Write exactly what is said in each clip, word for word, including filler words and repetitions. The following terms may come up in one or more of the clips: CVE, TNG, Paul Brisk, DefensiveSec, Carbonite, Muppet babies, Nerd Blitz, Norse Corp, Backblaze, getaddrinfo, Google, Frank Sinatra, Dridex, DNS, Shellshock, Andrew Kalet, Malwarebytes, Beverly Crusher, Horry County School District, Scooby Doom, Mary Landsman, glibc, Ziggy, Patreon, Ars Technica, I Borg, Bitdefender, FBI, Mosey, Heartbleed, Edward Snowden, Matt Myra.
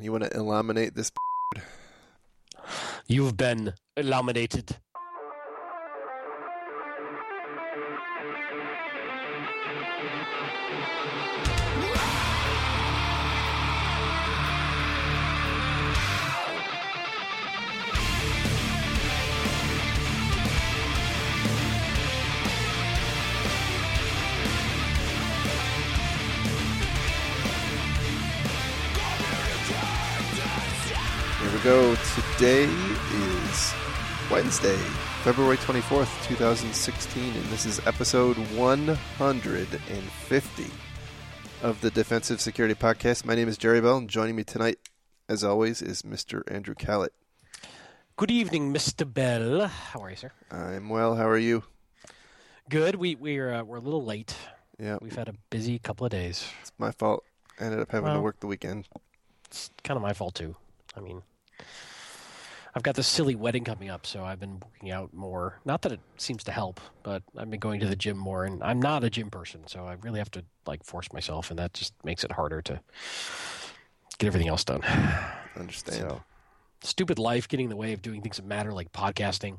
You want to eliminate this? You've been eliminated. So today is Wednesday, February twenty-fourth, twenty sixteen, and this is episode one hundred fifty of the Defensive Security Podcast. My name is Jerry Bell, and joining me tonight, as always, is Mister Andrew Kalet. Good evening, Mister Bell. How are you, sir? I'm well. How are you? Good. We, we're, uh, we're a little late. Yeah. We've had a busy couple of days. It's my fault. I ended up having well, to work the weekend. It's kind of my fault, too. I mean... I've got this silly wedding coming up, so I've been working out more. Not that it seems to help, but I've been going to the gym more, and I'm not a gym person, so I really have to like force myself, and that just makes it harder to get everything else done. Understand. So, stupid life getting in the way of doing things that matter, like podcasting.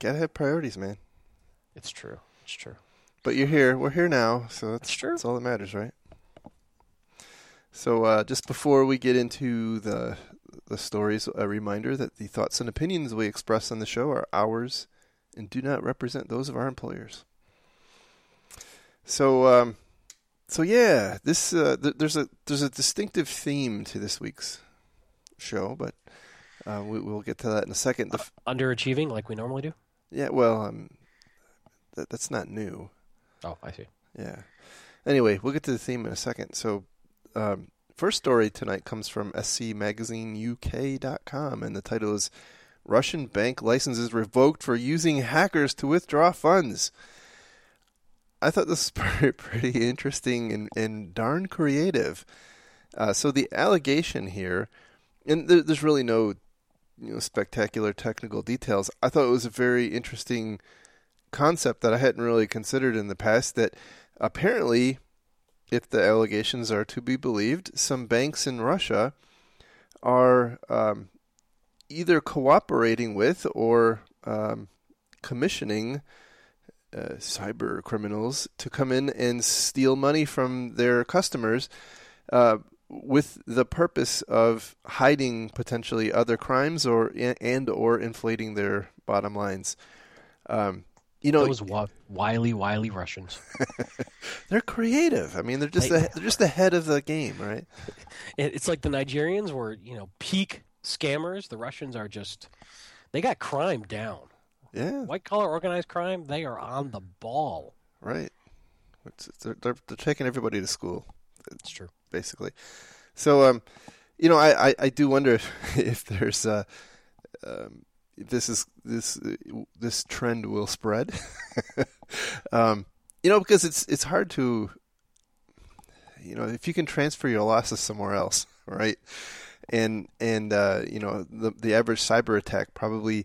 Gotta have priorities, man. It's true. It's true. But you're here. We're here now, so that's, true. That's all that matters, right? So uh, just before we get into the... the stories, a reminder that the thoughts and opinions we express on the show are ours and do not represent those of our employers. So, um, so yeah, this uh, th- there's a there's a distinctive theme to this week's show, but uh, we, we'll get to that in a second. The f- Underachieving, like we normally do. Yeah, well, um, that, that's not new. Oh, I see. Yeah. Anyway, we'll get to the theme in a second. So. Um, First story tonight comes from S C Magazine U K dot com, and the title is Russian Bank Licenses Revoked for Using Hackers to Withdraw Funds. I thought this was pretty interesting and, and darn creative. Uh, so the allegation here, and there, there's really no you know, spectacular technical details. I thought it was a very interesting concept that I hadn't really considered in the past, that apparently... if the allegations are to be believed, some banks in Russia are um, either cooperating with or um, commissioning uh, cyber criminals to come in and steal money from their customers uh, with the purpose of hiding potentially other crimes or and or inflating their bottom lines. Um You know, those w- wily, wily Russians. They're creative. I mean, they're just like, the, they're just ahead of the game, right? It's like the Nigerians were, you know, peak scammers. The Russians are just they got crime down. Yeah, white collar organized crime. They are on the ball. Right. It's, they're, they're they're taking everybody to school. It's true, basically. So, um, you know, I, I, I do wonder if, if there's uh, um. This is this this trend will spread, um, you know, because it's it's hard to, you know, if you can transfer your losses somewhere else, right? And and uh, you know, the the average cyber attack probably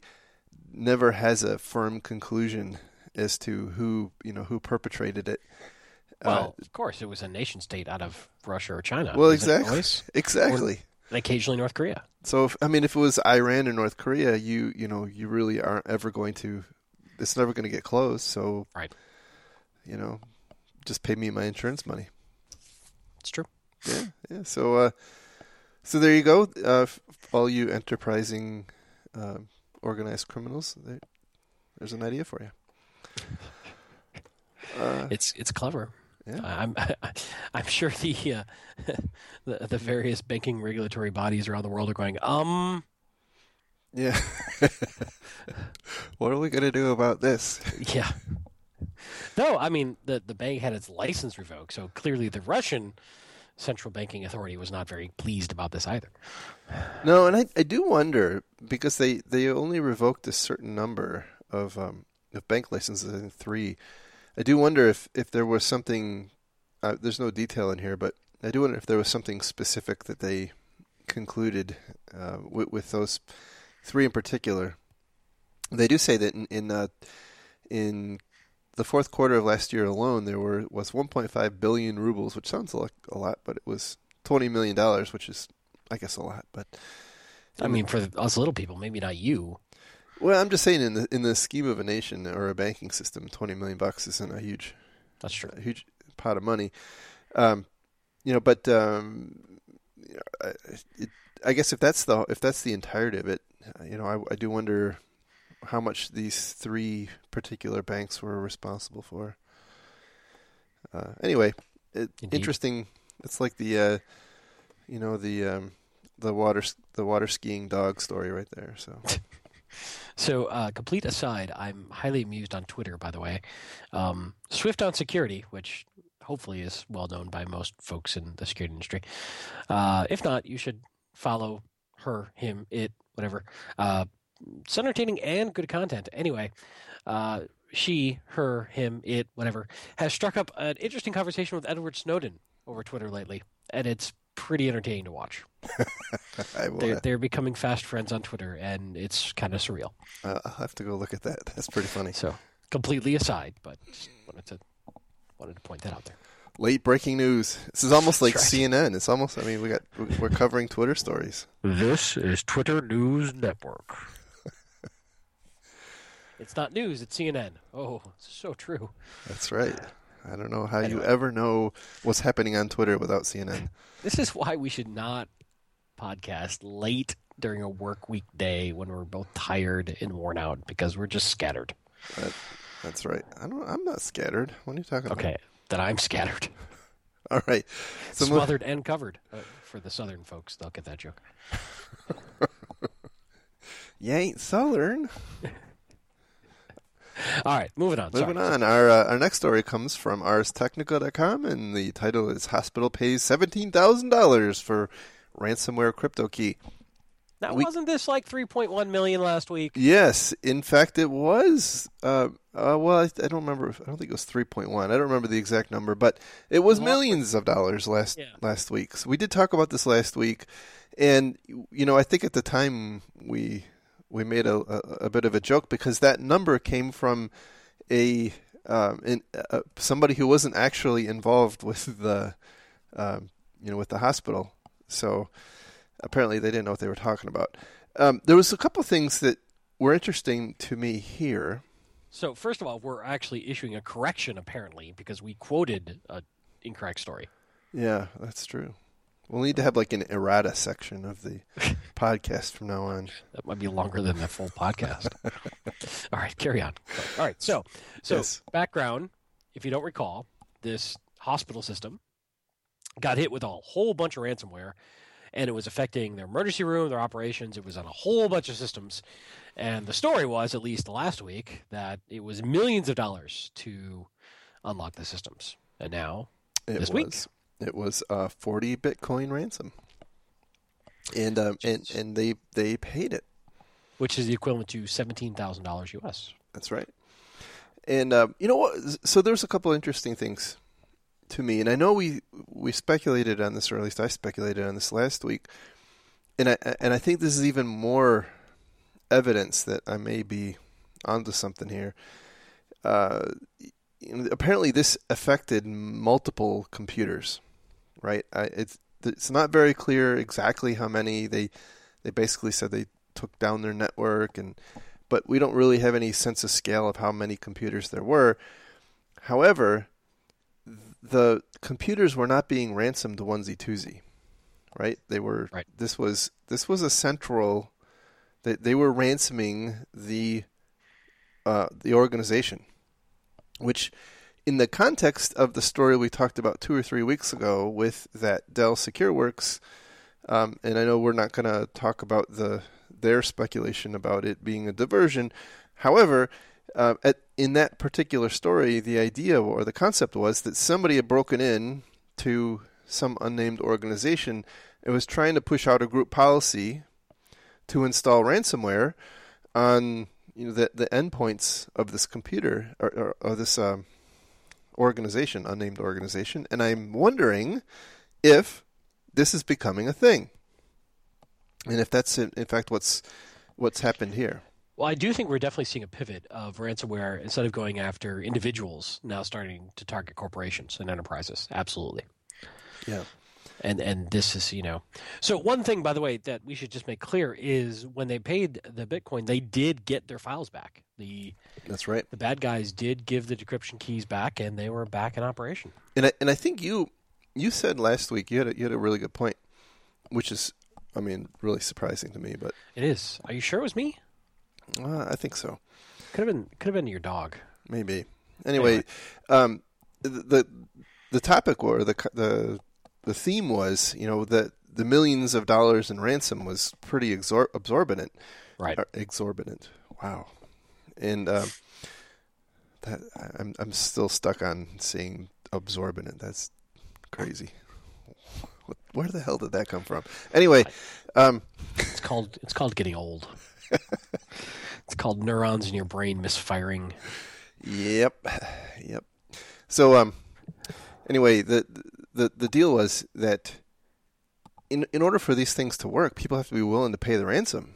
never has a firm conclusion as to who you know who perpetrated it. Well, uh, of course, it was a nation state out of Russia or China. Well, is exactly, exactly. Or- And occasionally North Korea. So, if, I mean, if it was Iran or North Korea, you you know, you really aren't ever going to, it's never going to get closed. So, right. You know, just pay me my insurance money. It's true. Yeah, yeah. So, uh, so there you go. Uh, all you enterprising, uh, organized criminals, there, there's an idea for you. Uh, it's it's clever. Yeah. I'm I'm sure the, uh, the the various banking regulatory bodies around the world are going, um... yeah. What are we going to do about this? Yeah. No, I mean, the, the bank had its license revoked, so clearly the Russian Central Banking Authority was not very pleased about this either. No, and I, I do wonder, because they, they only revoked a certain number of, um, of bank licenses, I think three. I do wonder if, if there was something, uh, there's no detail in here, but I do wonder if there was something specific that they concluded uh, with, with those three in particular. They do say that in in, uh, in the fourth quarter of last year alone, there were was one point five billion rubles, which sounds like a lot, but it was twenty million dollars, which is I guess a lot, but I mean, for us little people, maybe not you. Well, I'm just saying, in the in the scheme of a nation or a banking system, twenty million bucks isn't a huge, that's true, a huge pot of money. Um, you know, but um, you know, it, I guess if that's the if that's the entirety of it, you know, I, I do wonder how much these three particular banks were responsible for. Uh, anyway, it, interesting. It's like the, uh, you know, the um, the water the water skiing dog story right there. So, so uh, complete aside, I'm highly amused on Twitter, by the way. Um, Swift on security, which hopefully is well known by most folks in the security industry. Uh, if not, you should follow her, him, it, whatever. Uh, it's entertaining and good content. Anyway, uh, she, her, him, it, whatever, has struck up an interesting conversation with Edward Snowden over Twitter lately, and it's pretty entertaining to watch. they're, they're becoming fast friends on Twitter, and it's kind of surreal. Uh, I'll have to go look at that. That's pretty funny. So, completely aside, but just wanted to wanted to point that out there. Late breaking news. This is almost like right. C N N. It's almost. I mean, we got we're covering Twitter stories. This is Twitter News Network. It's not news, it's C N N. Oh, it's so true. That's right. I don't know how anyway. you ever know what's happening on Twitter without C N N. This is why we should not podcast late during a work week day when we're both tired and worn out, because we're just scattered. That, that's right. I don't, I'm not scattered. What are you talking okay, about? Okay, then I'm scattered. All right. So Smothered mo- and covered. Uh, for the Southern folks, they'll get that joke. You ain't Southern. All right, moving on. Moving Sorry. on. Our uh, our next story comes from ars technica dot com, and the title is Hospital Pays seventeen thousand dollars for Ransomware Crypto Key. Now, we, wasn't this like three point one million dollars last week? Yes, in fact, it was. Uh, uh, well, I, I don't remember. I don't think it was three point one. I don't remember the exact number, but it was well, millions of dollars last yeah. last week. So we did talk about this last week, and you know, I think at the time we. We made a, a, a bit of a joke because that number came from a, um, in, uh, somebody who wasn't actually involved with the, um, you know, with the hospital. So apparently they didn't know what they were talking about. Um, there was a couple of things that were interesting to me here. So first of all, we're actually issuing a correction apparently because we quoted an incorrect story. Yeah, that's true. We'll need to have like an errata section of the podcast from now on. That might be longer than the full podcast. All right, carry on. All right, so so yes. Background, if you don't recall, this hospital system got hit with a whole bunch of ransomware, and it was affecting their emergency room, their operations. It was on a whole bunch of systems. And the story was, at least last week, that it was millions of dollars to unlock the systems. And now, it this was. week... It was a forty Bitcoin ransom, and um, and and they they paid it, which is the equivalent to seventeen thousand dollars U S. That's right, and um, you know what? So there's a couple of interesting things to me, and I know we we speculated on this, or at least I speculated on this last week, and I and I think this is even more evidence that I may be onto something here. Uh, apparently, this affected multiple computers. Right, I, it's it's not very clear exactly how many. They they basically said they took down their network, and but we don't really have any sense of scale of how many computers there were. However, the computers were not being ransomed onesie twosie, right? They were. Right. This was this was a central. They they were ransoming the uh, the organization, which. In the context of the story we talked about two or three weeks ago with that Dell SecureWorks, um, and I know we're not going to talk about the their speculation about it being a diversion. However, uh, at, in that particular story, the idea or the concept was that somebody had broken in to some unnamed organization and was trying to push out a group policy to install ransomware on you know the, the endpoints of this computer or, or, or this. Um, organization, unnamed organization, and I'm wondering if this is becoming a thing, and if that's in, in fact what's what's happened here. Well, I do think we're definitely seeing a pivot of ransomware instead of going after individuals, now starting to target corporations and enterprises. Absolutely. Yeah. And and this is, you know, so one thing, by the way, that we should just make clear is when they paid the Bitcoin, they did get their files back. The That's right. The bad guys did give the decryption keys back, and they were back in operation. And I, and I think you you said last week you had a, you had a really good point, which is, I mean, really surprising to me. But it is. Are you sure it was me? Uh, I think so. Could have been. Could have been your dog. Maybe. Anyway, anyway. Um, the, the the topic or the the the theme was, you know, that the millions of dollars in ransom was pretty exor- absorbent. Right. Or, exorbitant. Wow. And um, that I'm I'm still stuck on saying absorbent. That's crazy. Where the hell did that come from? Anyway, um, it's called it's called getting old. It's called neurons in your brain misfiring. Yep, yep. So, um, anyway, the the the deal was that in in order for these things to work, people have to be willing to pay the ransom,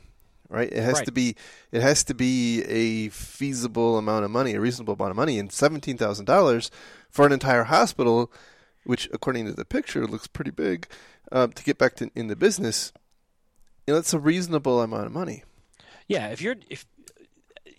right? It has right. to be it has to be a feasible amount of money, a reasonable amount of money, and seventeen thousand dollars for an entire hospital, which according to the picture looks pretty big, uh, to get back to in the business. You know, that's a reasonable amount of money. Yeah, if you're if.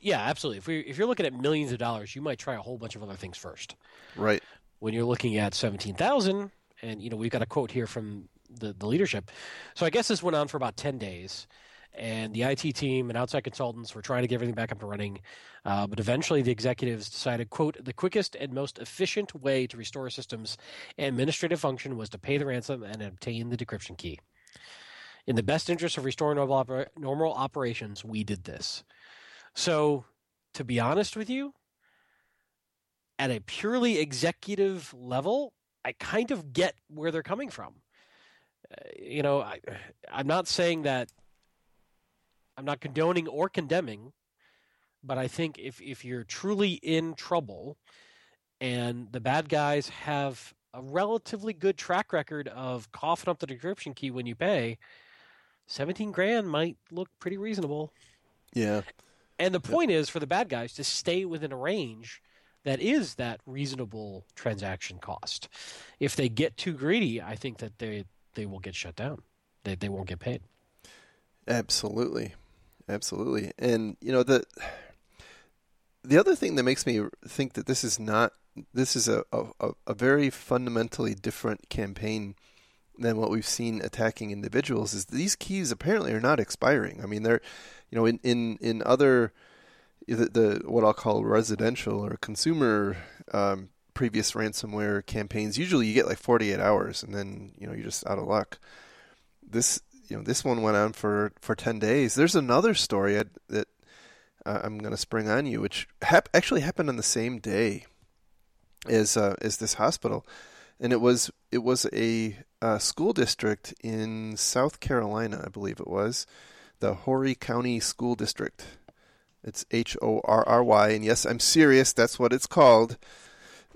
Yeah, absolutely. If we if you're looking at millions of dollars, you might try a whole bunch of other things first. Right. When you're looking at seventeen thousand, and you know, we've got a quote here from the, the leadership. So I guess this went on for about ten days, and the I T team and outside consultants were trying to get everything back up and running, uh, but eventually the executives decided, quote, the quickest and most efficient way to restore systems and administrative function was to pay the ransom and obtain the decryption key. In the best interest of restoring normal, opera- normal operations, we did this. So, to be honest with you, at a purely executive level, I kind of get where they're coming from. Uh, you know, I, I'm not saying that I'm not condoning or condemning, but I think if, if you're truly in trouble and the bad guys have a relatively good track record of coughing up the decryption key when you pay, seventeen grand might look pretty reasonable. Yeah. And the point is for the bad guys to stay within a range that is that reasonable transaction cost. If they get too greedy, I think that they, they will get shut down. They they won't get paid. Absolutely. Absolutely. And you know, the the other thing that makes me think that this is not this is a, a, a very fundamentally different campaign than what we've seen attacking individuals is these keys apparently are not expiring. I mean, they're, you know, in, in, in other, the, the what I'll call residential or consumer um, previous ransomware campaigns, usually you get like forty-eight hours and then, you know, you're just out of luck. This, you know, this one went on for, for ten days. There's another story I, that uh, I'm going to spring on you, which hap- actually happened on the same day as, uh, as this hospital. And it was it was a, a school district in South Carolina, I believe it was, the Horry County School District. It's H O R R Y, and yes, I'm serious. That's what it's called.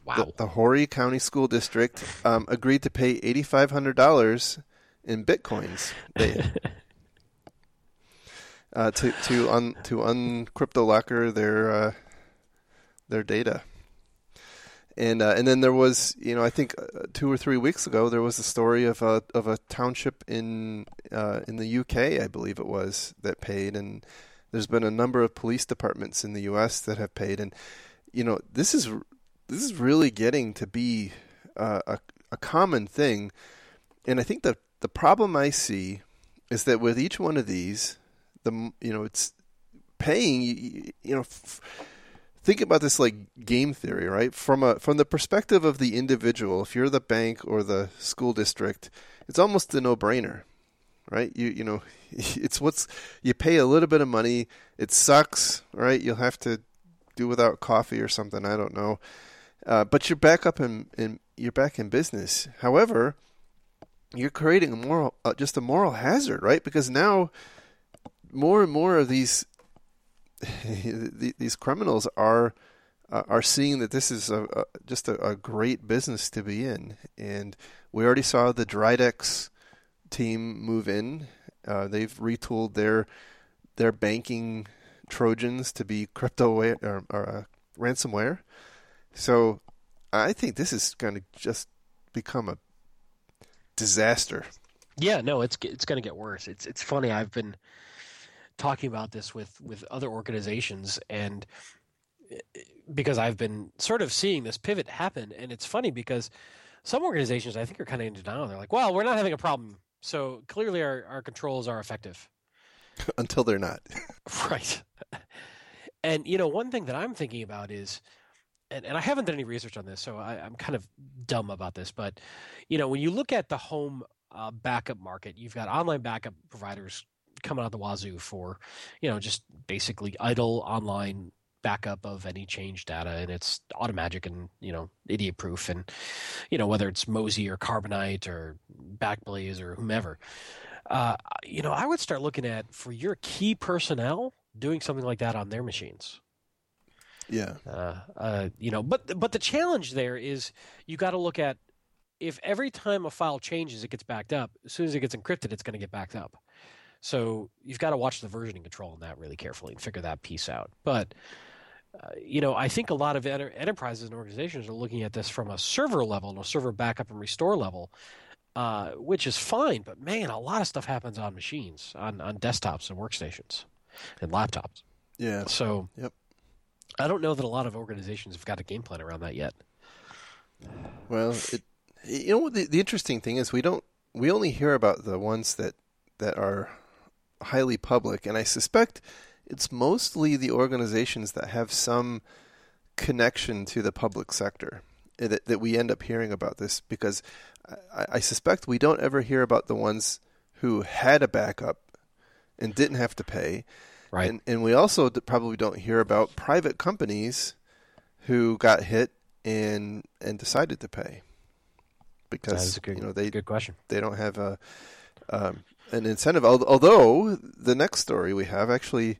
Wow. The, the Horry County School District um, agreed to pay eight thousand five hundred dollars in bitcoins they, uh, to to un to uncryptolocker their uh, their data. And uh, and then there was, you know, I think two or three weeks ago there was a story of a of a township in uh, in the U K, I believe it was, that paid, and there's been a number of police departments in the U S that have paid, and you know this is this is really getting to be uh, a a common thing, and I think the the problem I see is that with each one of these, the you know it's paying you, you know. F- Think about this like game theory, right? From a from the perspective of the individual, if you're the bank or the school district, it's almost a no-brainer, right? You you know, it's what's you pay a little bit of money. It sucks, right? You'll have to do without coffee or something. I don't know, uh, but you're back up in, in you're back in business. However, you're creating a moral uh, just a moral hazard, right? Because now more and more of these. These criminals are uh, are seeing that this is a, a, just a, a great business to be in, and we already saw the Dridex team move in. Uh, they've retooled their their banking Trojans to be crypto or, or uh, ransomware. So I think this is going to just become a disaster. Yeah, no, it's it's going to get worse. It's it's funny. I've been talking about this with, with other organizations, and because I've been sort of seeing this pivot happen, and it's funny because some organizations I think are kind of in denial. They're like, well, we're not having a problem, so clearly our, our controls are effective. Until they're not. Right. And, you know, one thing that I'm thinking about is, and, and I haven't done any research on this, so I, I'm kind of dumb about this, but, you know, when you look at the home uh, backup market, you've got online backup providers coming out the wazoo for, you know, just basically idle online backup of any change data, and it's automagic and, you know, idiot proof, and, you know, whether it's Mosey or Carbonite or Backblaze or whomever, uh, you know, I would start looking at for your key personnel doing something like that on their machines. Yeah. Uh, uh, you know, but but the challenge there is you got to look at if every time a file changes, it gets backed up. As soon as it gets encrypted, it's going to get backed up. So you've got to watch the versioning control on that really carefully and figure that piece out. But Uh, you know, I think a lot of enter- enterprises and organizations are looking at this from a server level and a server backup and restore level, uh, which is fine. But, man, a lot of stuff happens on machines, on, on desktops and workstations and laptops. Yeah. So yep. I don't know that a lot of organizations have got a game plan around that yet. Well, it, you know, the, the interesting thing is we don't we only hear about the ones that that are highly public, and I suspect it's mostly the organizations that have some connection to the public sector that, that we end up hearing about this, because I, I suspect we don't ever hear about the ones who had a backup and didn't have to pay. Right. And, and we also probably don't hear about private companies who got hit and and decided to pay because good, you know they good question. They don't have a um, an incentive. Although the next story we have actually.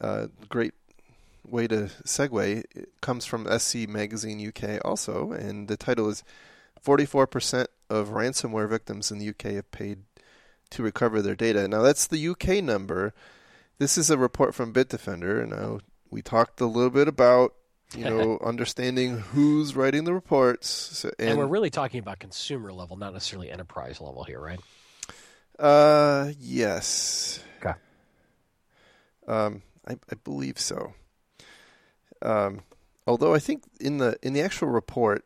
A uh, great way to segue. It comes from S C Magazine U K also, and the title is forty-four percent of ransomware victims in the U K have paid to recover their data. Now, that's the U K number. This is a report from Bitdefender, and now we talked a little bit about, you know, understanding who's writing the reports. So, and, and we're really talking about consumer level, not necessarily enterprise level here, right? Uh, yes. Okay. Um. I, I believe so. Um, although I think in the in the actual report,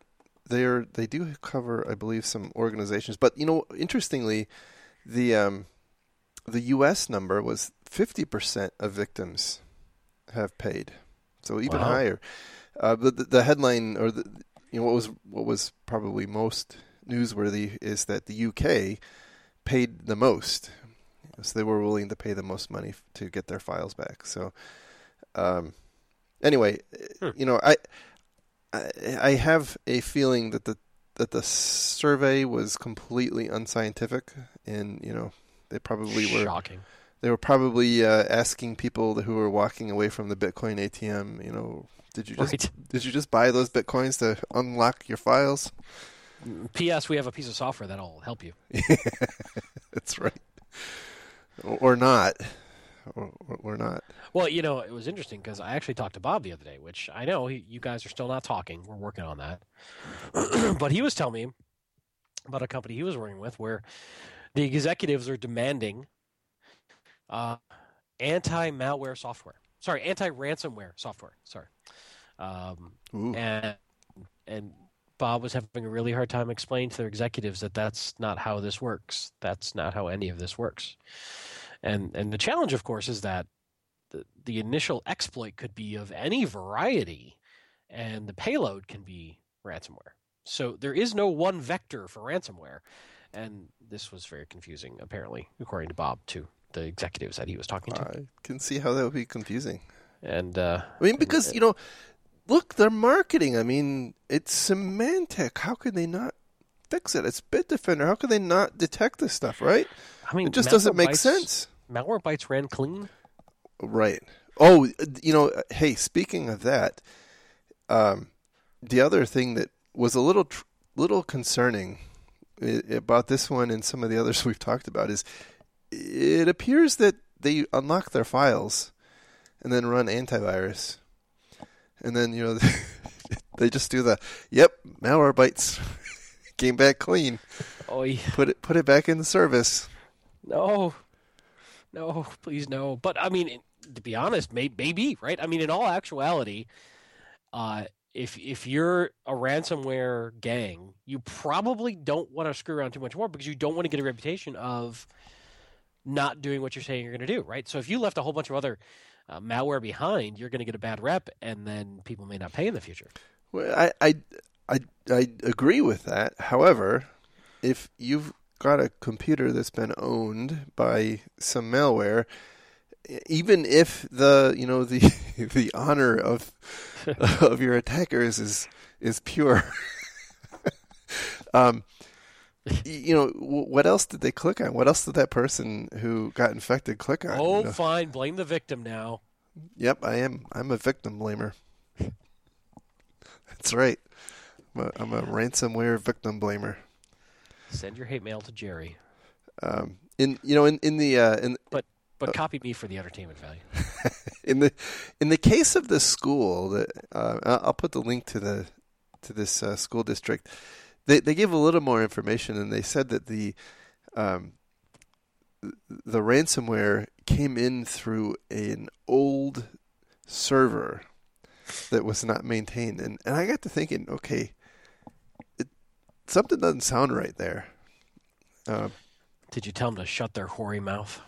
they are they do cover, I believe, some organizations. But you know, interestingly, the um, the U S number was fifty percent of victims have paid, so even wow. higher. Uh, but the, the headline, or the, you know, what was what was probably most newsworthy is that the U K paid the most. So they were willing to pay the most money to get their files back. So, um, anyway, hmm. you know, I, I I have a feeling that the that the survey was completely unscientific, and you know, they probably were shocking. They were probably uh, asking people who were walking away from the Bitcoin A T M, you know, did you just right. did you just buy those Bitcoins to unlock your files? P S We have a piece of software that'll help you. That's right. Or not. Or, or not. Well, you know, it was interesting because I actually talked to Bob the other day, which I know he, you guys are still not talking. We're working on that. But he was telling me about a company he was working with where the executives are demanding uh, anti-malware software. Sorry, anti-ransomware software. Sorry. Um, and and Bob was having a really hard time explaining to their executives that that's not how this works. That's not how any of this works. And and the challenge, of course, is that the, the initial exploit could be of any variety, and the payload can be ransomware. So there is no one vector for ransomware. And this was very confusing, apparently, according to Bob, to the executives that he was talking to. I can see how that would be confusing. And uh, I mean, because, and, you know, look, they're marketing. I mean, it's semantic. How can they not fix it? It's Bitdefender. How can they not detect this stuff, right? I mean, it just doesn't make sense. Malwarebytes ran clean. Right. Oh, you know, hey, speaking of that, um, the other thing that was a little little concerning about this one and some of the others we've talked about is it appears that they unlock their files and then run antivirus. And then, you know, they just do the, yep, Malwarebytes came back clean. Oh, yeah. Put it put it back in the service. No, no, please no. But I mean, to be honest, may, maybe right. I mean, in all actuality, uh, if if you're a ransomware gang, you probably don't want to screw around too much more because you don't want to get a reputation of not doing what you're saying you're going to do, right? So if you left a whole bunch of other uh, malware behind, you're going to get a bad rep, and then people may not pay in the future. Well, I I I, I agree with that. However, if you've got a computer that's been owned by some malware, even if the you know the the honor of of your attackers is is pure, um, you know, what else did they click on? What else did that person who got infected click on? Oh, you know? Fine, blame the victim now. Yep, I am. I'm a victim blamer. That's right. I'm a, I'm a ransomware victim blamer. Send your hate mail to Jerry. Um, in you know in in the uh, in but but uh, copy me for the entertainment value. in the in the case of the school, that uh, I'll put the link to the to this uh, school district. They they gave a little more information, and they said that the um, the ransomware came in through an old server that was not maintained, and and I got to thinking, okay. Something doesn't sound right there. Uh, Did you tell them to shut their hoary mouth?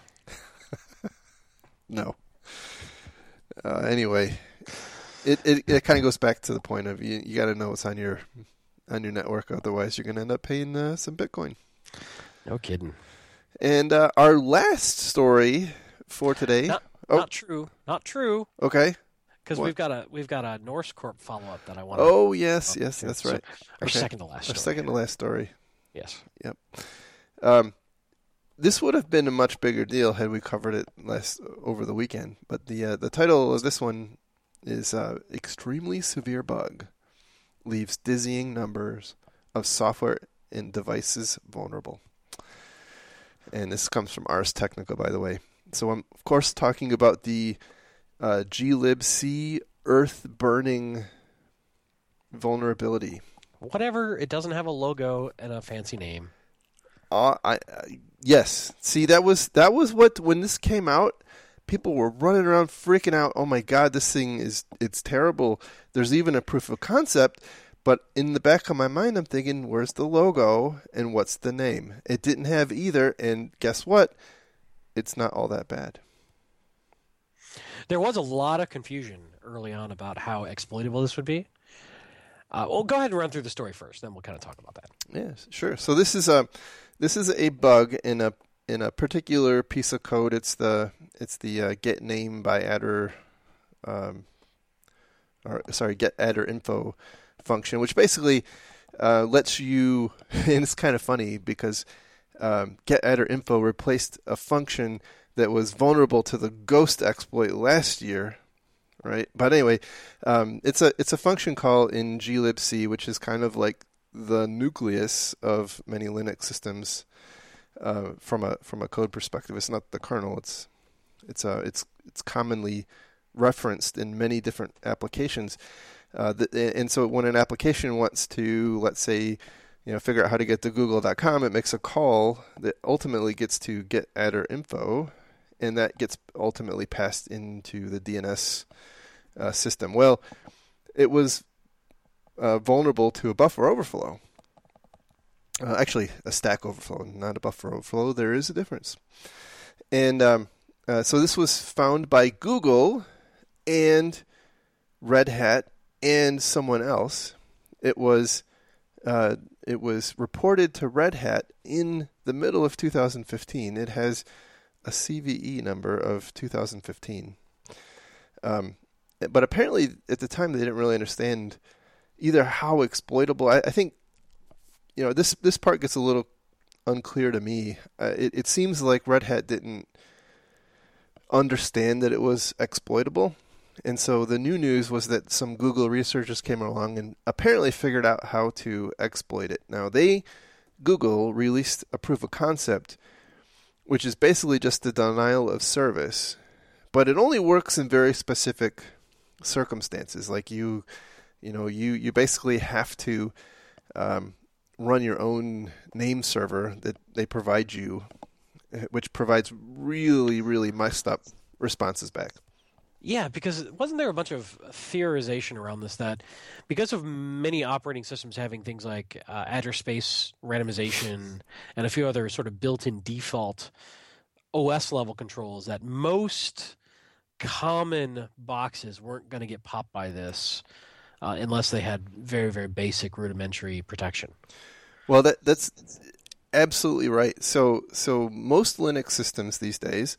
No. Uh, anyway, it it, it kind of goes back to the point of you, you got to know what's on your on your network, otherwise you're going to end up paying uh, some Bitcoin. No kidding. And uh, our last story for today. Not, oh. not true. Not true. Okay. Because we've got a we've got a Norse Corp follow up that I want. Oh to yes, yes, to. that's right. So, our okay. second to last. Our story. second to last story. Yes. Yep. Um, this would have been a much bigger deal had we covered it last over the weekend. But the uh, the title of this one is uh, "Extremely Severe Bug Leaves Dizzying Numbers of Software and Devices Vulnerable," and this comes from Ars Technica, by the way. So I'm of course talking about the Uh, glibc earth burning vulnerability. Whatever, it doesn't have a logo and a fancy name. Uh, I, I yes. See, that was that was what when this came out, people were running around freaking out. Oh my God, this thing is it's terrible. There's even a proof of concept, but in the back of my mind, I'm thinking, where's the logo and what's the name? It didn't have either, and guess what? It's not all that bad. There was a lot of confusion early on about how exploitable this would be. Uh, well, go ahead and run through the story first, then we'll kind of talk about that. Yes, sure. So this is a this is a bug in a in a particular piece of code. It's the it's the uh, get name by adder, um, or sorry, get adder info function, which basically uh, lets you. And it's kind of funny because um, get adder info replaced a function that was vulnerable to the ghost exploit last year, right? But anyway, um, it's a it's a function call in glibc, which is kind of like the nucleus of many Linux systems uh, from a from a code perspective. It's not the kernel. It's it's a, it's it's commonly referenced in many different applications. Uh, the, and so when an application wants to, let's say, you know, figure out how to get to google dot com, it makes a call that ultimately gets to get adder info. And that gets ultimately passed into the D N S uh, system. Well, it was uh, vulnerable to a buffer overflow. Uh, actually, a stack overflow, not a buffer overflow. There is a difference. And um, uh, so this was found by Google and Red Hat and someone else. It was uh, it was reported to Red Hat in the middle of two thousand fifteen. It has a C V E number of two thousand fifteen. Um, but apparently at the time they didn't really understand either how exploitable. I, I think, you know, this, this part gets a little unclear to me. Uh, it, it seems like Red Hat didn't understand that it was exploitable. And so the new news was that some Google researchers came along and apparently figured out how to exploit it. Now they, Google, released a proof of concept, which is basically just the denial of service, but it only works in very specific circumstances. Like you, you know, you, you basically have to um, run your own name server that they provide you, which provides really, really messed up responses back. Yeah, because wasn't there a bunch of theorization around this that because of many operating systems having things like uh, address space randomization and a few other sort of built-in default O S level controls, that most common boxes weren't going to get popped by this uh, unless they had very, very basic rudimentary protection. Well, that that's absolutely right. So, so most Linux systems these days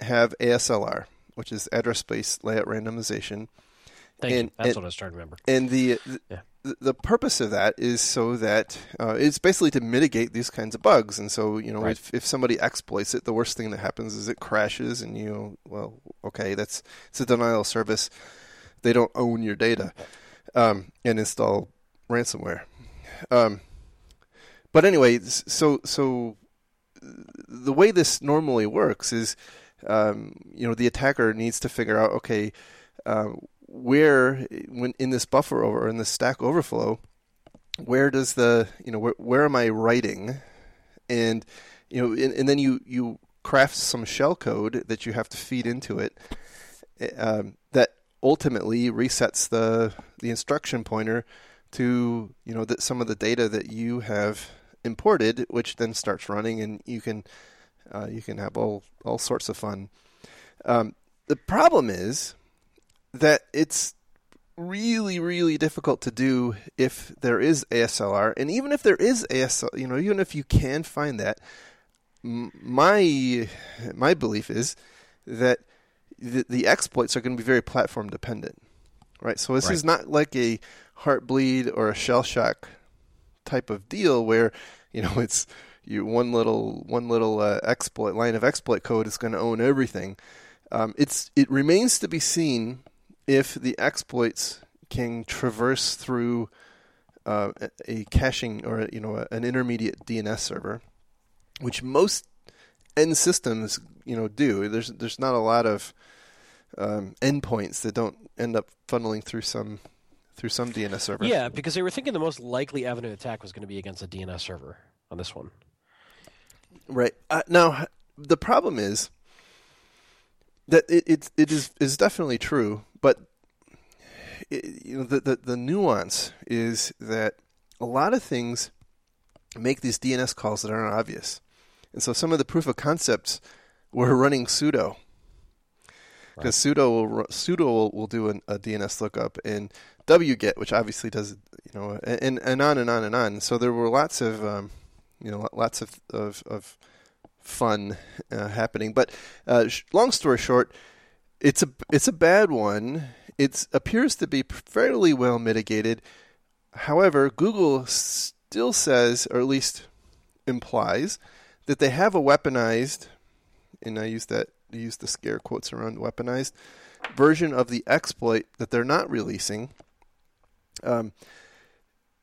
have A S L R, which is address space layout randomization. Thank and, you. That's and, what I was trying to remember. And the yeah. the, the purpose of that is so that uh, it's basically to mitigate these kinds of bugs. And so, you know, right. if, if somebody exploits it, the worst thing that happens is it crashes and you, know, well, okay, that's it's a denial of service. They don't own your data um, and install ransomware. Um, but anyway, so so the way this normally works is, Um, you know, the attacker needs to figure out, okay, uh, where when in this buffer over or in this Stack Overflow, where does the, you know, where, where am I writing? And, you know, and, and then you, you craft some shellcode that you have to feed into it um, that ultimately resets the, the instruction pointer to, you know, that some of the data that you have imported, which then starts running and you can... Uh, you can have all, all sorts of fun. Um, the problem is that it's really, really difficult to do if there is A S L R. And even if there is A S L R, you know, even if you can find that, m- my my belief is that the, the exploits are going to be very platform dependent, right? So this right. is not like a Heartbleed or a Shellshock type of deal where, you know, it's... You, one little one little uh, exploit line of exploit code is going to own everything. Um, it's it remains to be seen if the exploits can traverse through uh, a, a caching or you know a, an intermediate D N S server, which most end systems you know do. There's there's not a lot of um, endpoints that don't end up funneling through some. Through some D N S server. Yeah, because they were thinking the most likely avenue of attack was going to be against a D N S server on this one. Right. Uh, now, the problem is that it it, it is, is definitely true, but it, you know the, the, the nuance is that a lot of things make these D N S calls that aren't obvious. And so some of the proof of concepts were running sudo. Because right. sudo will sudo will, will do an, a D N S lookup and wget, which obviously does, you know, and and on and on and on. So there were lots of, um, you know, lots of of, of fun uh, happening. But uh, sh- long story short, it's a it's a bad one. It appears to be fairly well mitigated. However, Google still says, or at least implies, that they have a weaponized, and I use that. Use the scare quotes around weaponized version of the exploit that they're not releasing. Um,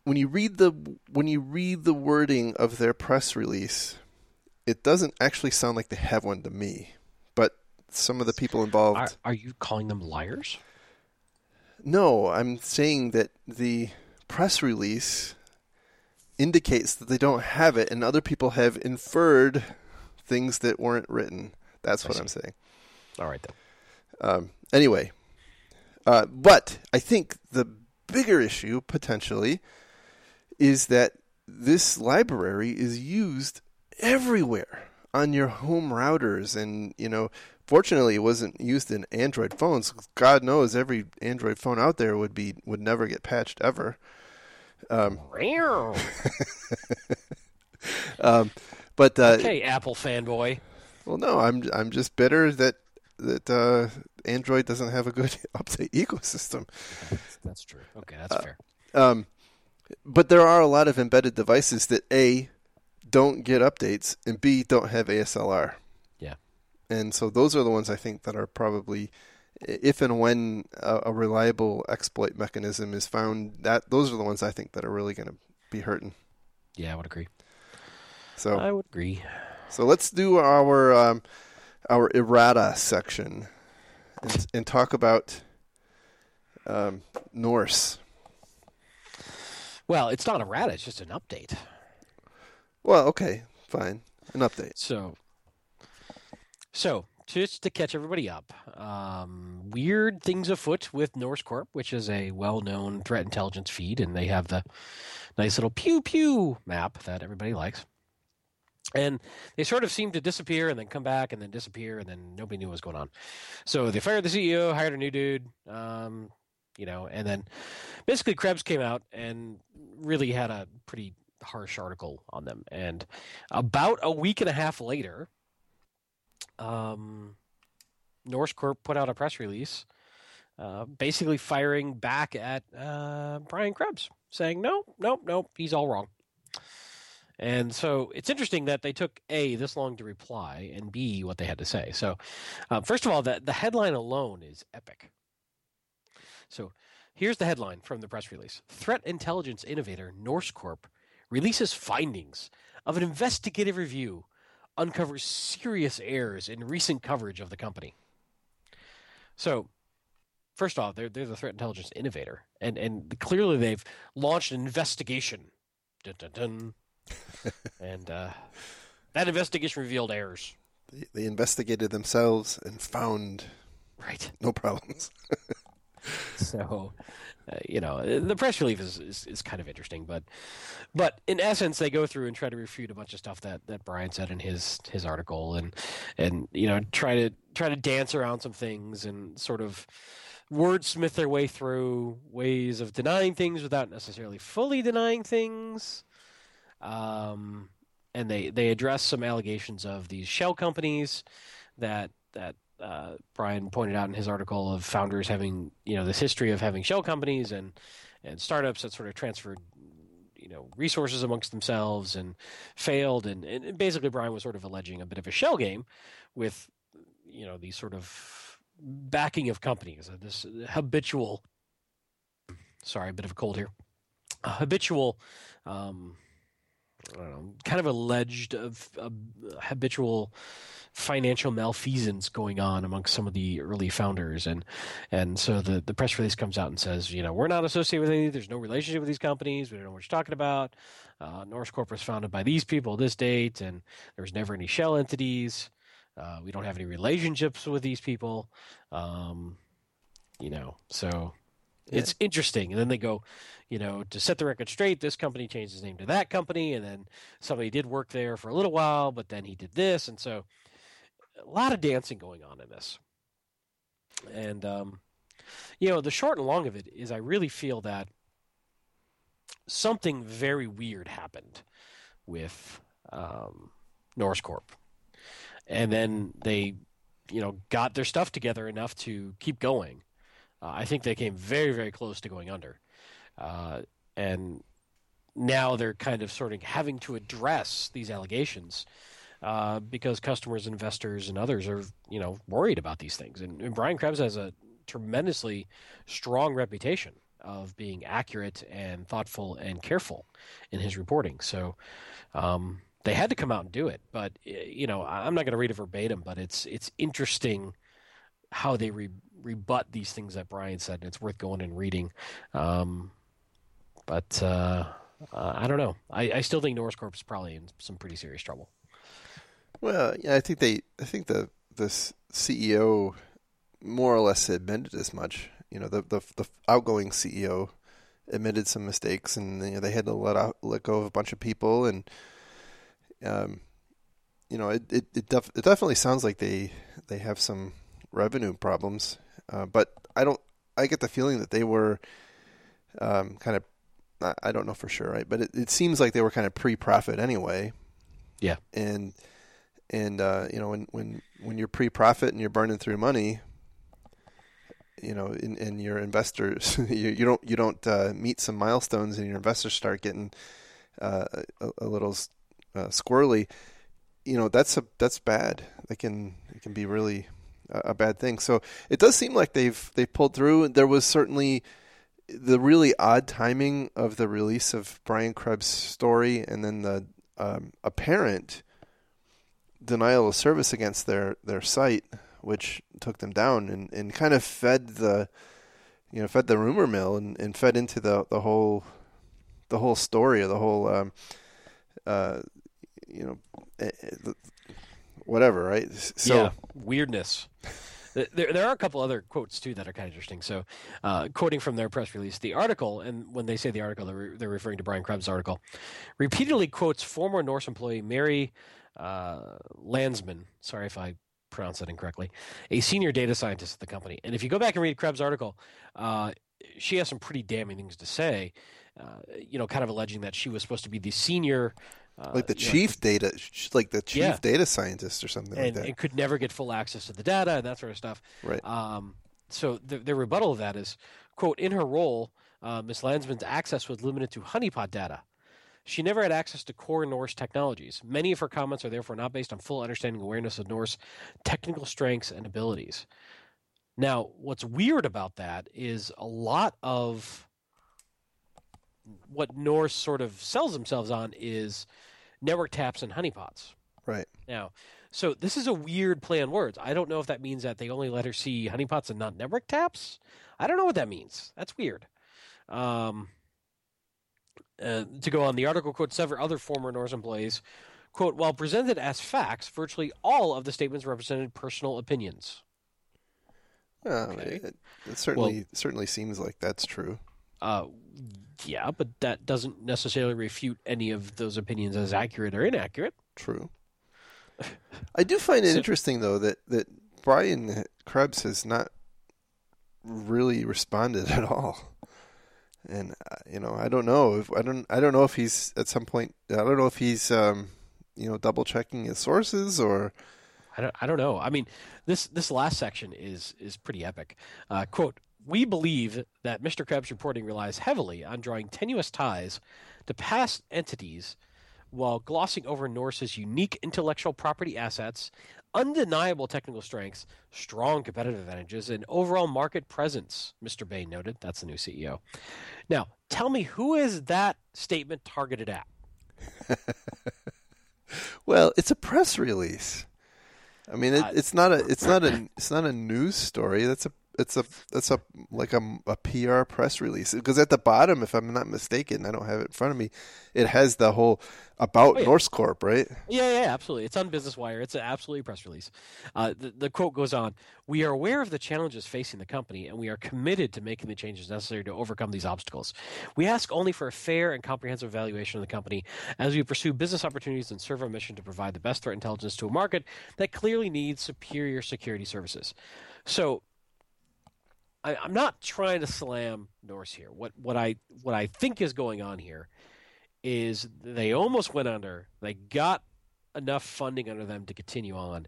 when you read the when you read the wording of their press release, it doesn't actually sound like they have one to me. But some of the people involved are, are you calling them liars? No, I'm saying that the press release indicates that they don't have it, and other people have inferred things that weren't written. That's what I'm saying. All right, then. Um, anyway, uh, but I think the bigger issue, potentially, is that this library is used everywhere on your home routers. And, you know, fortunately, it wasn't used in Android phones. God knows every Android phone out there would be would never get patched ever. Um, um, but uh, okay, Apple fanboy. Well, no, I'm I'm just bitter that that uh, Android doesn't have a good update ecosystem. That's, that's true. Okay, that's uh, fair. Um, but there are a lot of embedded devices that A, don't get updates, and B, don't have A S L R. Yeah. And so those are the ones I think that are probably, if and when a, a reliable exploit mechanism is found, that those are the ones I think that are really going to be hurting. Yeah, I would agree. So I would agree. So let's do our um, our errata section and, and talk about um, Norse. Well, it's not errata. It's just an update. Well, okay, fine. An update. So, so just to catch everybody up, um, weird things afoot with Norse Corp, which is a well-known threat intelligence feed, and they have the nice little pew-pew map that everybody likes. And they sort of seemed to disappear and then come back and then disappear, and then nobody knew what was going on. So they fired the C E O, hired a new dude, um, you know, and then basically Krebs came out and really had a pretty harsh article on them. And about a week and a half later, um, Norse Corp put out a press release uh, basically firing back at uh, Brian Krebs, saying, no, no, no, he's all wrong. And so it's interesting that they took, A, this long to reply, and B, what they had to say. So um, first of all, the, the headline alone is epic. So here's the headline from the press release. Threat intelligence innovator Norse Corp releases findings of an investigative review uncovers serious errors in recent coverage of the company. So first off, they're, they're the threat intelligence innovator. And, and clearly they've launched an investigation. Dun, dun, dun. and uh, that investigation revealed errors. They, they investigated themselves and found right no problems. so, uh, you know, the press release is, is, is kind of interesting, but but in essence, they go through and try to refute a bunch of stuff that, that Brian said in his his article, and and you know try to try to dance around some things and sort of wordsmith their way through ways of denying things without necessarily fully denying things. Um, and they, they address some allegations of these shell companies that that uh, Brian pointed out in his article of founders having you know this history of having shell companies and, and startups that sort of transferred you know resources amongst themselves and failed and, and basically Brian was sort of alleging a bit of a shell game with you know these sort of backing of companies, this habitual sorry a bit of a cold here uh, habitual um I don't know, kind of alleged of, of habitual financial malfeasance going on amongst some of the early founders. And and so the, the press release comes out and says, you know, we're not associated with any, there's no relationship with these companies. We don't know what you're talking about. Uh, Norse Corp was founded by these people this date, and there was never any shell entities. Uh, we don't have any relationships with these people. Um, you know, so... It's interesting. And then they go, you know, to set the record straight, this company changed his name to that company. And then somebody did work there for a little while, but then he did this. And so a lot of dancing going on in this. And, um, you know, the short and long of it is I really feel that something very weird happened with um, Norse Corp. And then they, you know, got their stuff together enough to keep going. Uh, I think they came very, very close to going under. Uh, and now they're kind of sort of having to address these allegations uh, because customers, investors, and others are, you know, worried about these things. And, and Brian Krebs has a tremendously strong reputation of being accurate and thoughtful and careful in his reporting. So um, they had to come out and do it. But, you know, I'm not going to read it verbatim, but it's it's interesting how they re- rebut these things that Brian said, and it's worth going and reading. Um, but uh, uh, I don't know. I, I still think Norse Corp is probably in some pretty serious trouble. Well, yeah, I think they. I think the this C E O more or less admitted as much. You know, the the, the outgoing C E O admitted some mistakes, and you know, they had to let out, let go of a bunch of people, and um, you know, it it it, def- it definitely sounds like they they have some revenue problems, uh, but I don't. I get the feeling that they were um, kind of. I don't know for sure, right? But it, it seems like they were kind of pre-profit anyway. Yeah. And and uh, you know, when when when you're pre-profit and you're burning through money, you know, and, and your investors, you, you don't you don't uh, meet some milestones, and your investors start getting uh, a, a little uh, squirrely. You know, that's a that's bad. That can it can be really a bad thing. So it does seem like they've they pulled through. There was certainly the really odd timing of the release of Brian Krebs' story, and then the um, apparent denial of service against their, their site, which took them down and, and kind of fed the you know fed the rumor mill and, and fed into the the whole the whole story or the whole, um, uh, you know, whatever, right? So yeah, weirdness. There, there are a couple other quotes, too, that are kind of interesting. So uh, quoting from their press release, the article, and when they say the article, they're, re- they're referring to Brian Krebs' article, repeatedly quotes former Norse employee Mary uh, Landsman. Sorry if I pronounce that incorrectly, a senior data scientist at the company. And if you go back and read Krebs' article, uh, she has some pretty damning things to say, uh, you know, kind of alleging that she was supposed to be the senior Uh, like the chief know, data, like the chief yeah. data scientist or something and, like that, and could never get full access to the data and that sort of stuff. Right. Um, so the, the rebuttal of that is, quote, in her role, uh, Miz Landsman's access was limited to honeypot data. She never had access to core Norse technologies. Many of her comments are therefore not based on full understanding, awareness of Norse technical strengths and abilities. Now, what's weird about that is a lot of what Norse sort of sells themselves on is network taps and honeypots. Right. Now, so this is a weird play on words. I don't know if that means that they only let her see honeypots and not network taps. I don't know what that means. That's weird. Um, uh, to go on, the article quotes several other former Norse employees. Quote, while presented as facts, virtually all of the statements represented personal opinions. Oh, okay. it, it certainly well, certainly seems like that's true. Uh, yeah, but that doesn't necessarily refute any of those opinions as accurate or inaccurate. True. I do find it so, interesting, though, that, that Brian Krebs has not really responded at all. And uh, you know, I don't know if I don't I don't know if he's at some point. I don't know if he's um, you know double checking his sources or. I don't. I don't know. I mean, this this last section is is pretty epic. Uh, quote. We believe that Mister Krebs' reporting relies heavily on drawing tenuous ties to past entities while glossing over Norse's unique intellectual property assets, undeniable technical strengths, strong competitive advantages, and overall market presence, Mister Bain noted. That's the new C E O. Now, tell me, who is that statement targeted at? Well, it's a press release. I mean, it, it's not a it's not a it's not a news story. That's a It's a it's a like a, a P R press release, because at the bottom, if I'm not mistaken, I don't have it in front of me, it has the whole about oh, yeah. Norse Corp, right? Yeah, yeah, absolutely. It's on Business Wire. It's an absolutely press release. Uh, the, the quote goes on: "We are aware of the challenges facing the company, and we are committed to making the changes necessary to overcome these obstacles. We ask only for a fair and comprehensive evaluation of the company as we pursue business opportunities and serve our mission to provide the best threat intelligence to a market that clearly needs superior security services." So. I, I'm not trying to slam Norse here. What what I what I think is going on here is they almost went under. They got enough funding under them to continue on,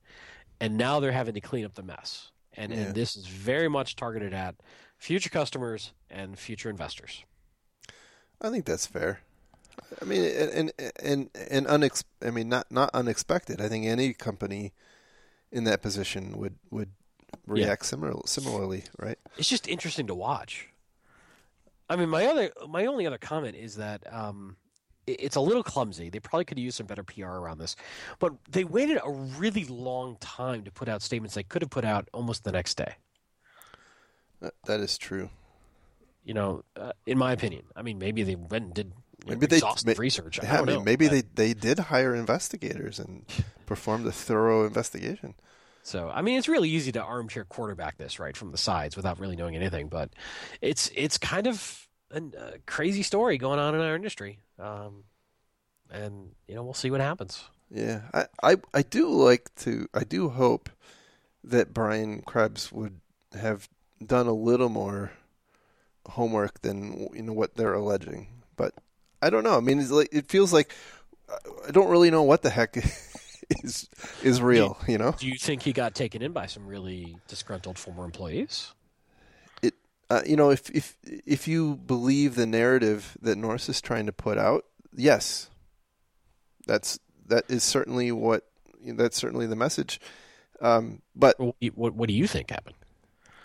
and now they're having to clean up the mess. And, yeah. and this is very much targeted at future customers and future investors. I think that's fair. I mean, and and and unex. I mean, not not unexpected. I think any company in that position would would. react yeah. similar, similarly, right? It's just interesting to watch. I mean, my other, my only other comment is that um, it, it's a little clumsy. They probably could use some better P R around this, but they waited a really long time to put out statements they could have put out almost the next day. That, that is true. You know, uh, in my opinion. I mean, maybe they went and did maybe know, they, exhaustive may, research. I yeah, don't I mean, know. Maybe I, they, they did hire investigators and performed a thorough investigation. So, I mean, it's really easy to armchair quarterback this, right, from the sides without really knowing anything. But it's it's kind of a uh, crazy story going on in our industry. Um, and, you know, we'll see what happens. Yeah. I, I, I do like to – I do hope that Brian Krebs would have done a little more homework than, you know, what they're alleging. But I don't know. I mean, it's like, it feels like I don't really know what the heck – Is is real, do, you know? Do you think he got taken in by some really disgruntled former employees? It, uh, you know, if if if you believe the narrative that Norse is trying to put out, yes, that's that is certainly what that's certainly the message. Um, but what, what what do you think happened?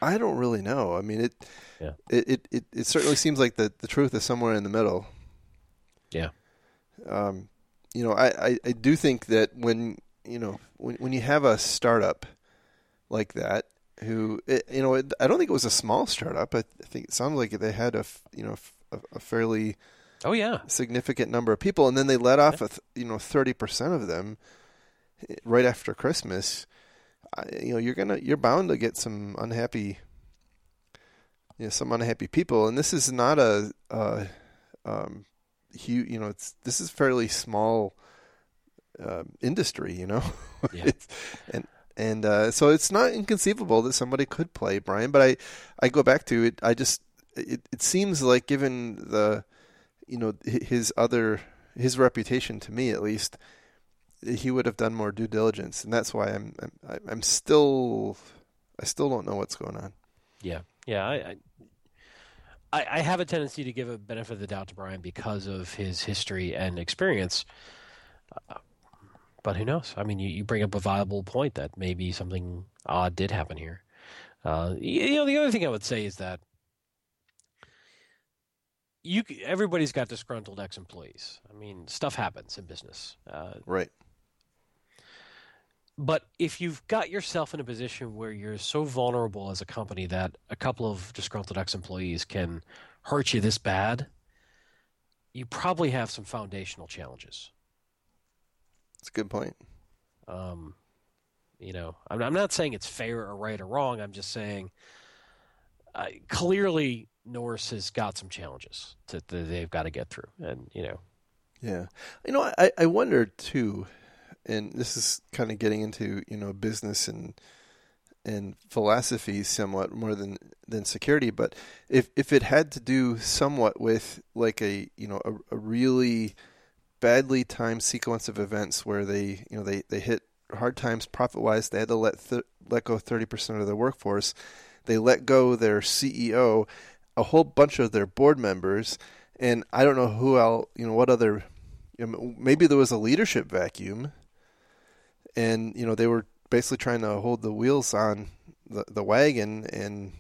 I don't really know. I mean, it yeah. it, it, it it certainly seems like the the truth is somewhere in the middle. Yeah. Um. You know, I, I, I do think that when, you know, when when you have a startup like that, who, it, you know, it, I don't think it was a small startup. I, I think it sounds like they had a, you know, a, a fairly Oh yeah, significant number of people, and then they let off, yeah. a th- you know, thirty percent of them right after Christmas. I, you know, you're gonna, you're bound to get some unhappy, you know, some unhappy people, and this is not a, uh, um, huge, you know, it's this is fairly small uh, industry, you know, yeah. it's, and and uh, so it's not inconceivable that somebody could play Brian, but I, I go back to it. I just it, it seems like given the you know, his other, his reputation to me, at least, he would have done more due diligence. And that's why I'm, I'm, I'm still, I still don't know what's going on. Yeah. Yeah. I, I, I have a tendency to give a benefit of the doubt to Brian because of his history and experience, uh, but who knows? I mean, you, you bring up a viable point that maybe something odd did happen here. Uh, you know, the other thing I would say is that, You everybody's got disgruntled ex-employees. I mean, stuff happens in business. Uh, right. But if you've got yourself in a position where you're so vulnerable as a company that a couple of disgruntled ex-employees can hurt you this bad, you probably have some foundational challenges. That's a good point. Um, you know, I'm, I'm not saying it's fair or right or wrong. I'm just saying uh, clearly Norse has got some challenges that they've got to get through, and you know, yeah, you know, I, I wonder too, and this is kind of getting into you know business and and philosophy somewhat more than, than security, but if if it had to do somewhat with like a you know a, a really badly timed sequence of events where they you know they, they hit hard times profit wise, they had to let th- let go thirty percent of their workforce, they let go their C E O, a whole bunch of their board members, and I don't know who else, you know, what other, you know, maybe there was a leadership vacuum, and you know they were basically trying to hold the wheels on the, the wagon, and,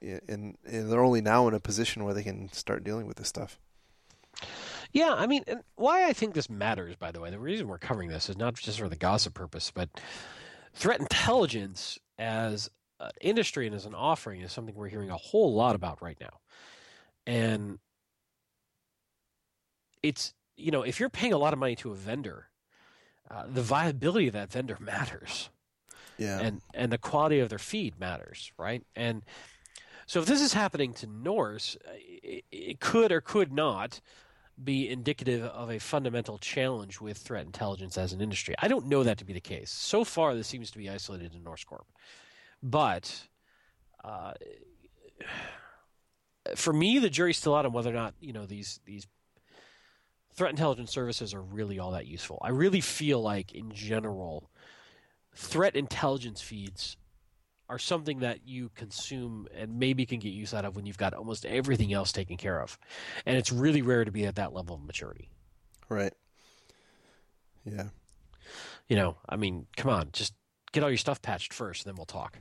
and and they're only now in a position where they can start dealing with this stuff. Yeah, I mean, and why I think this matters, by the way, the reason we're covering this is not just for the gossip purpose, but threat intelligence as Uh, industry and as an offering is something we're hearing a whole lot about right now. And it's, you know, if you're paying a lot of money to a vendor, uh, the viability of that vendor matters. Yeah. And, and the quality of their feed matters, right? And so if this is happening to Norse, it, it could or could not be indicative of a fundamental challenge with threat intelligence as an industry. I don't know that to be the case. So far, this seems to be isolated to Norse Corp. But uh, for me, the jury's still out on whether or not you know these these threat intelligence services are really all that useful. I really feel like, in general, threat intelligence feeds are something that you consume and maybe can get use out of when you've got almost everything else taken care of, and it's really rare to be at that level of maturity. Right. Yeah. You know, I mean, come on, just. Get all your stuff patched first, and then we'll talk.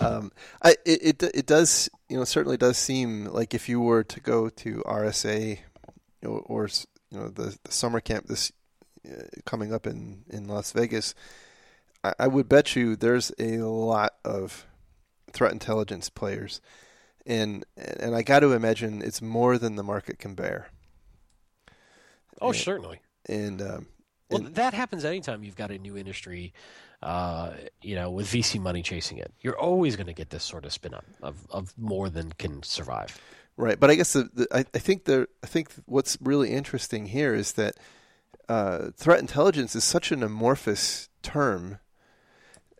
um, I, it, it it does, you know, certainly does seem like if you were to go to R S A or, or you know, the, the summer camp this uh, coming up in, in Las Vegas, I, I would bet you there's a lot of threat intelligence players, and and I got to imagine it's more than the market can bear. Oh, and, certainly, and. Um, Well, that happens anytime you've got a new industry, uh, you know, with V C money chasing it. You're always going to get this sort of spin up of, of more than can survive. Right, but I guess the, the, I, I think the I think what's really interesting here is that uh, threat intelligence is such an amorphous term,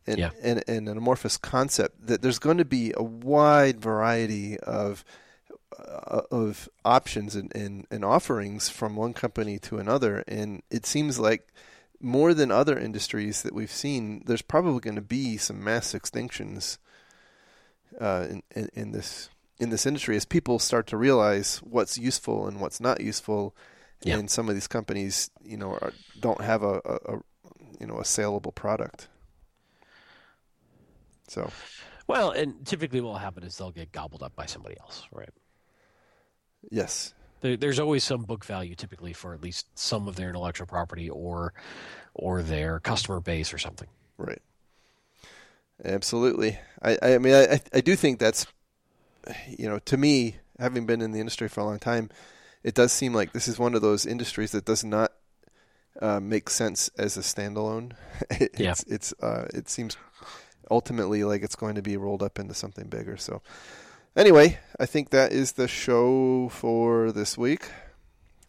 and, yeah. and and an amorphous concept that there's going to be a wide variety of of options and, and, and offerings from one company to another. And it seems like more than other industries that we've seen, there's probably going to be some mass extinctions uh, in, in, in this in this industry as people start to realize what's useful and what's not useful. Yeah. And some of these companies, you know, are, don't have a, a, a you know a saleable product. So, well, and typically what will happen is they'll get gobbled up by somebody else, right? Yes. There, there's always some book value typically for at least some of their intellectual property or or their customer base or something. Right. Absolutely. I, I mean, I, I do think that's, you know, to me, having been in the industry for a long time, it does seem like this is one of those industries that does not uh, make sense as a standalone. it, yeah. It's, it's uh, it seems ultimately like it's going to be rolled up into something bigger. So anyway, I think that is the show for this week.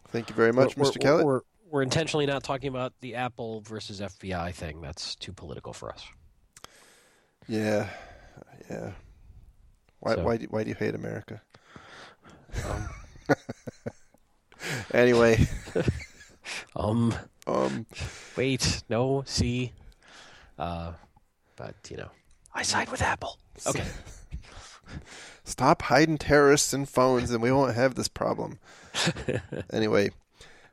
Thank you very much, we're, Mister Kalet. We're, we're intentionally not talking about the Apple versus F B I thing. That's too political for us. Yeah, yeah. Why, so. why, do, why do you hate America? Um. Anyway. um. Um. Wait. No. See. Uh. But you know, I side with Apple. Okay. Stop hiding terrorists in phones, and we won't have this problem. Anyway,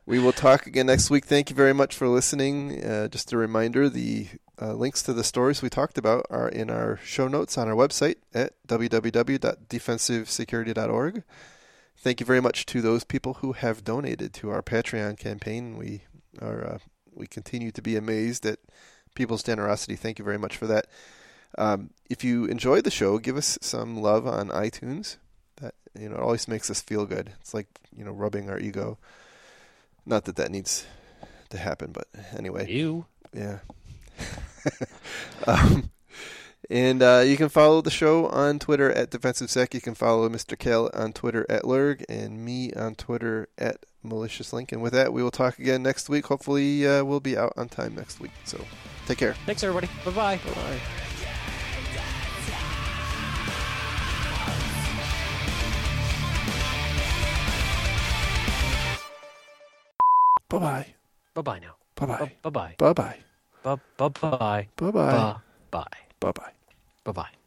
we will talk again next week. Thank you very much for listening. Uh, just a reminder: the uh, links to the stories we talked about are in our show notes on our website at w w w dot defensive security dot org. Thank you very much to those people who have donated to our Patreon campaign. We are uh, we continue to be amazed at people's generosity. Thank you very much for that. Um, if you enjoy the show, give us some love on iTunes. That, you know, it always makes us feel good. It's like, you know, rubbing our ego. Not that that needs to happen, but anyway. You. Yeah. um, and uh, you can follow the show on Twitter at DefensiveSec. You can follow Mister Kalet on Twitter at Lurg and me on Twitter at MaliciousLink. And with that, we will talk again next week. Hopefully, uh, we'll be out on time next week. So take care. Thanks, everybody. Bye-bye. Bye-bye. Bye-bye. Bye-bye now. Bye-bye. Bye-bye. Bye-bye. Bye-bye. Bye-bye. Bye-bye. Bye-bye. Bye-bye.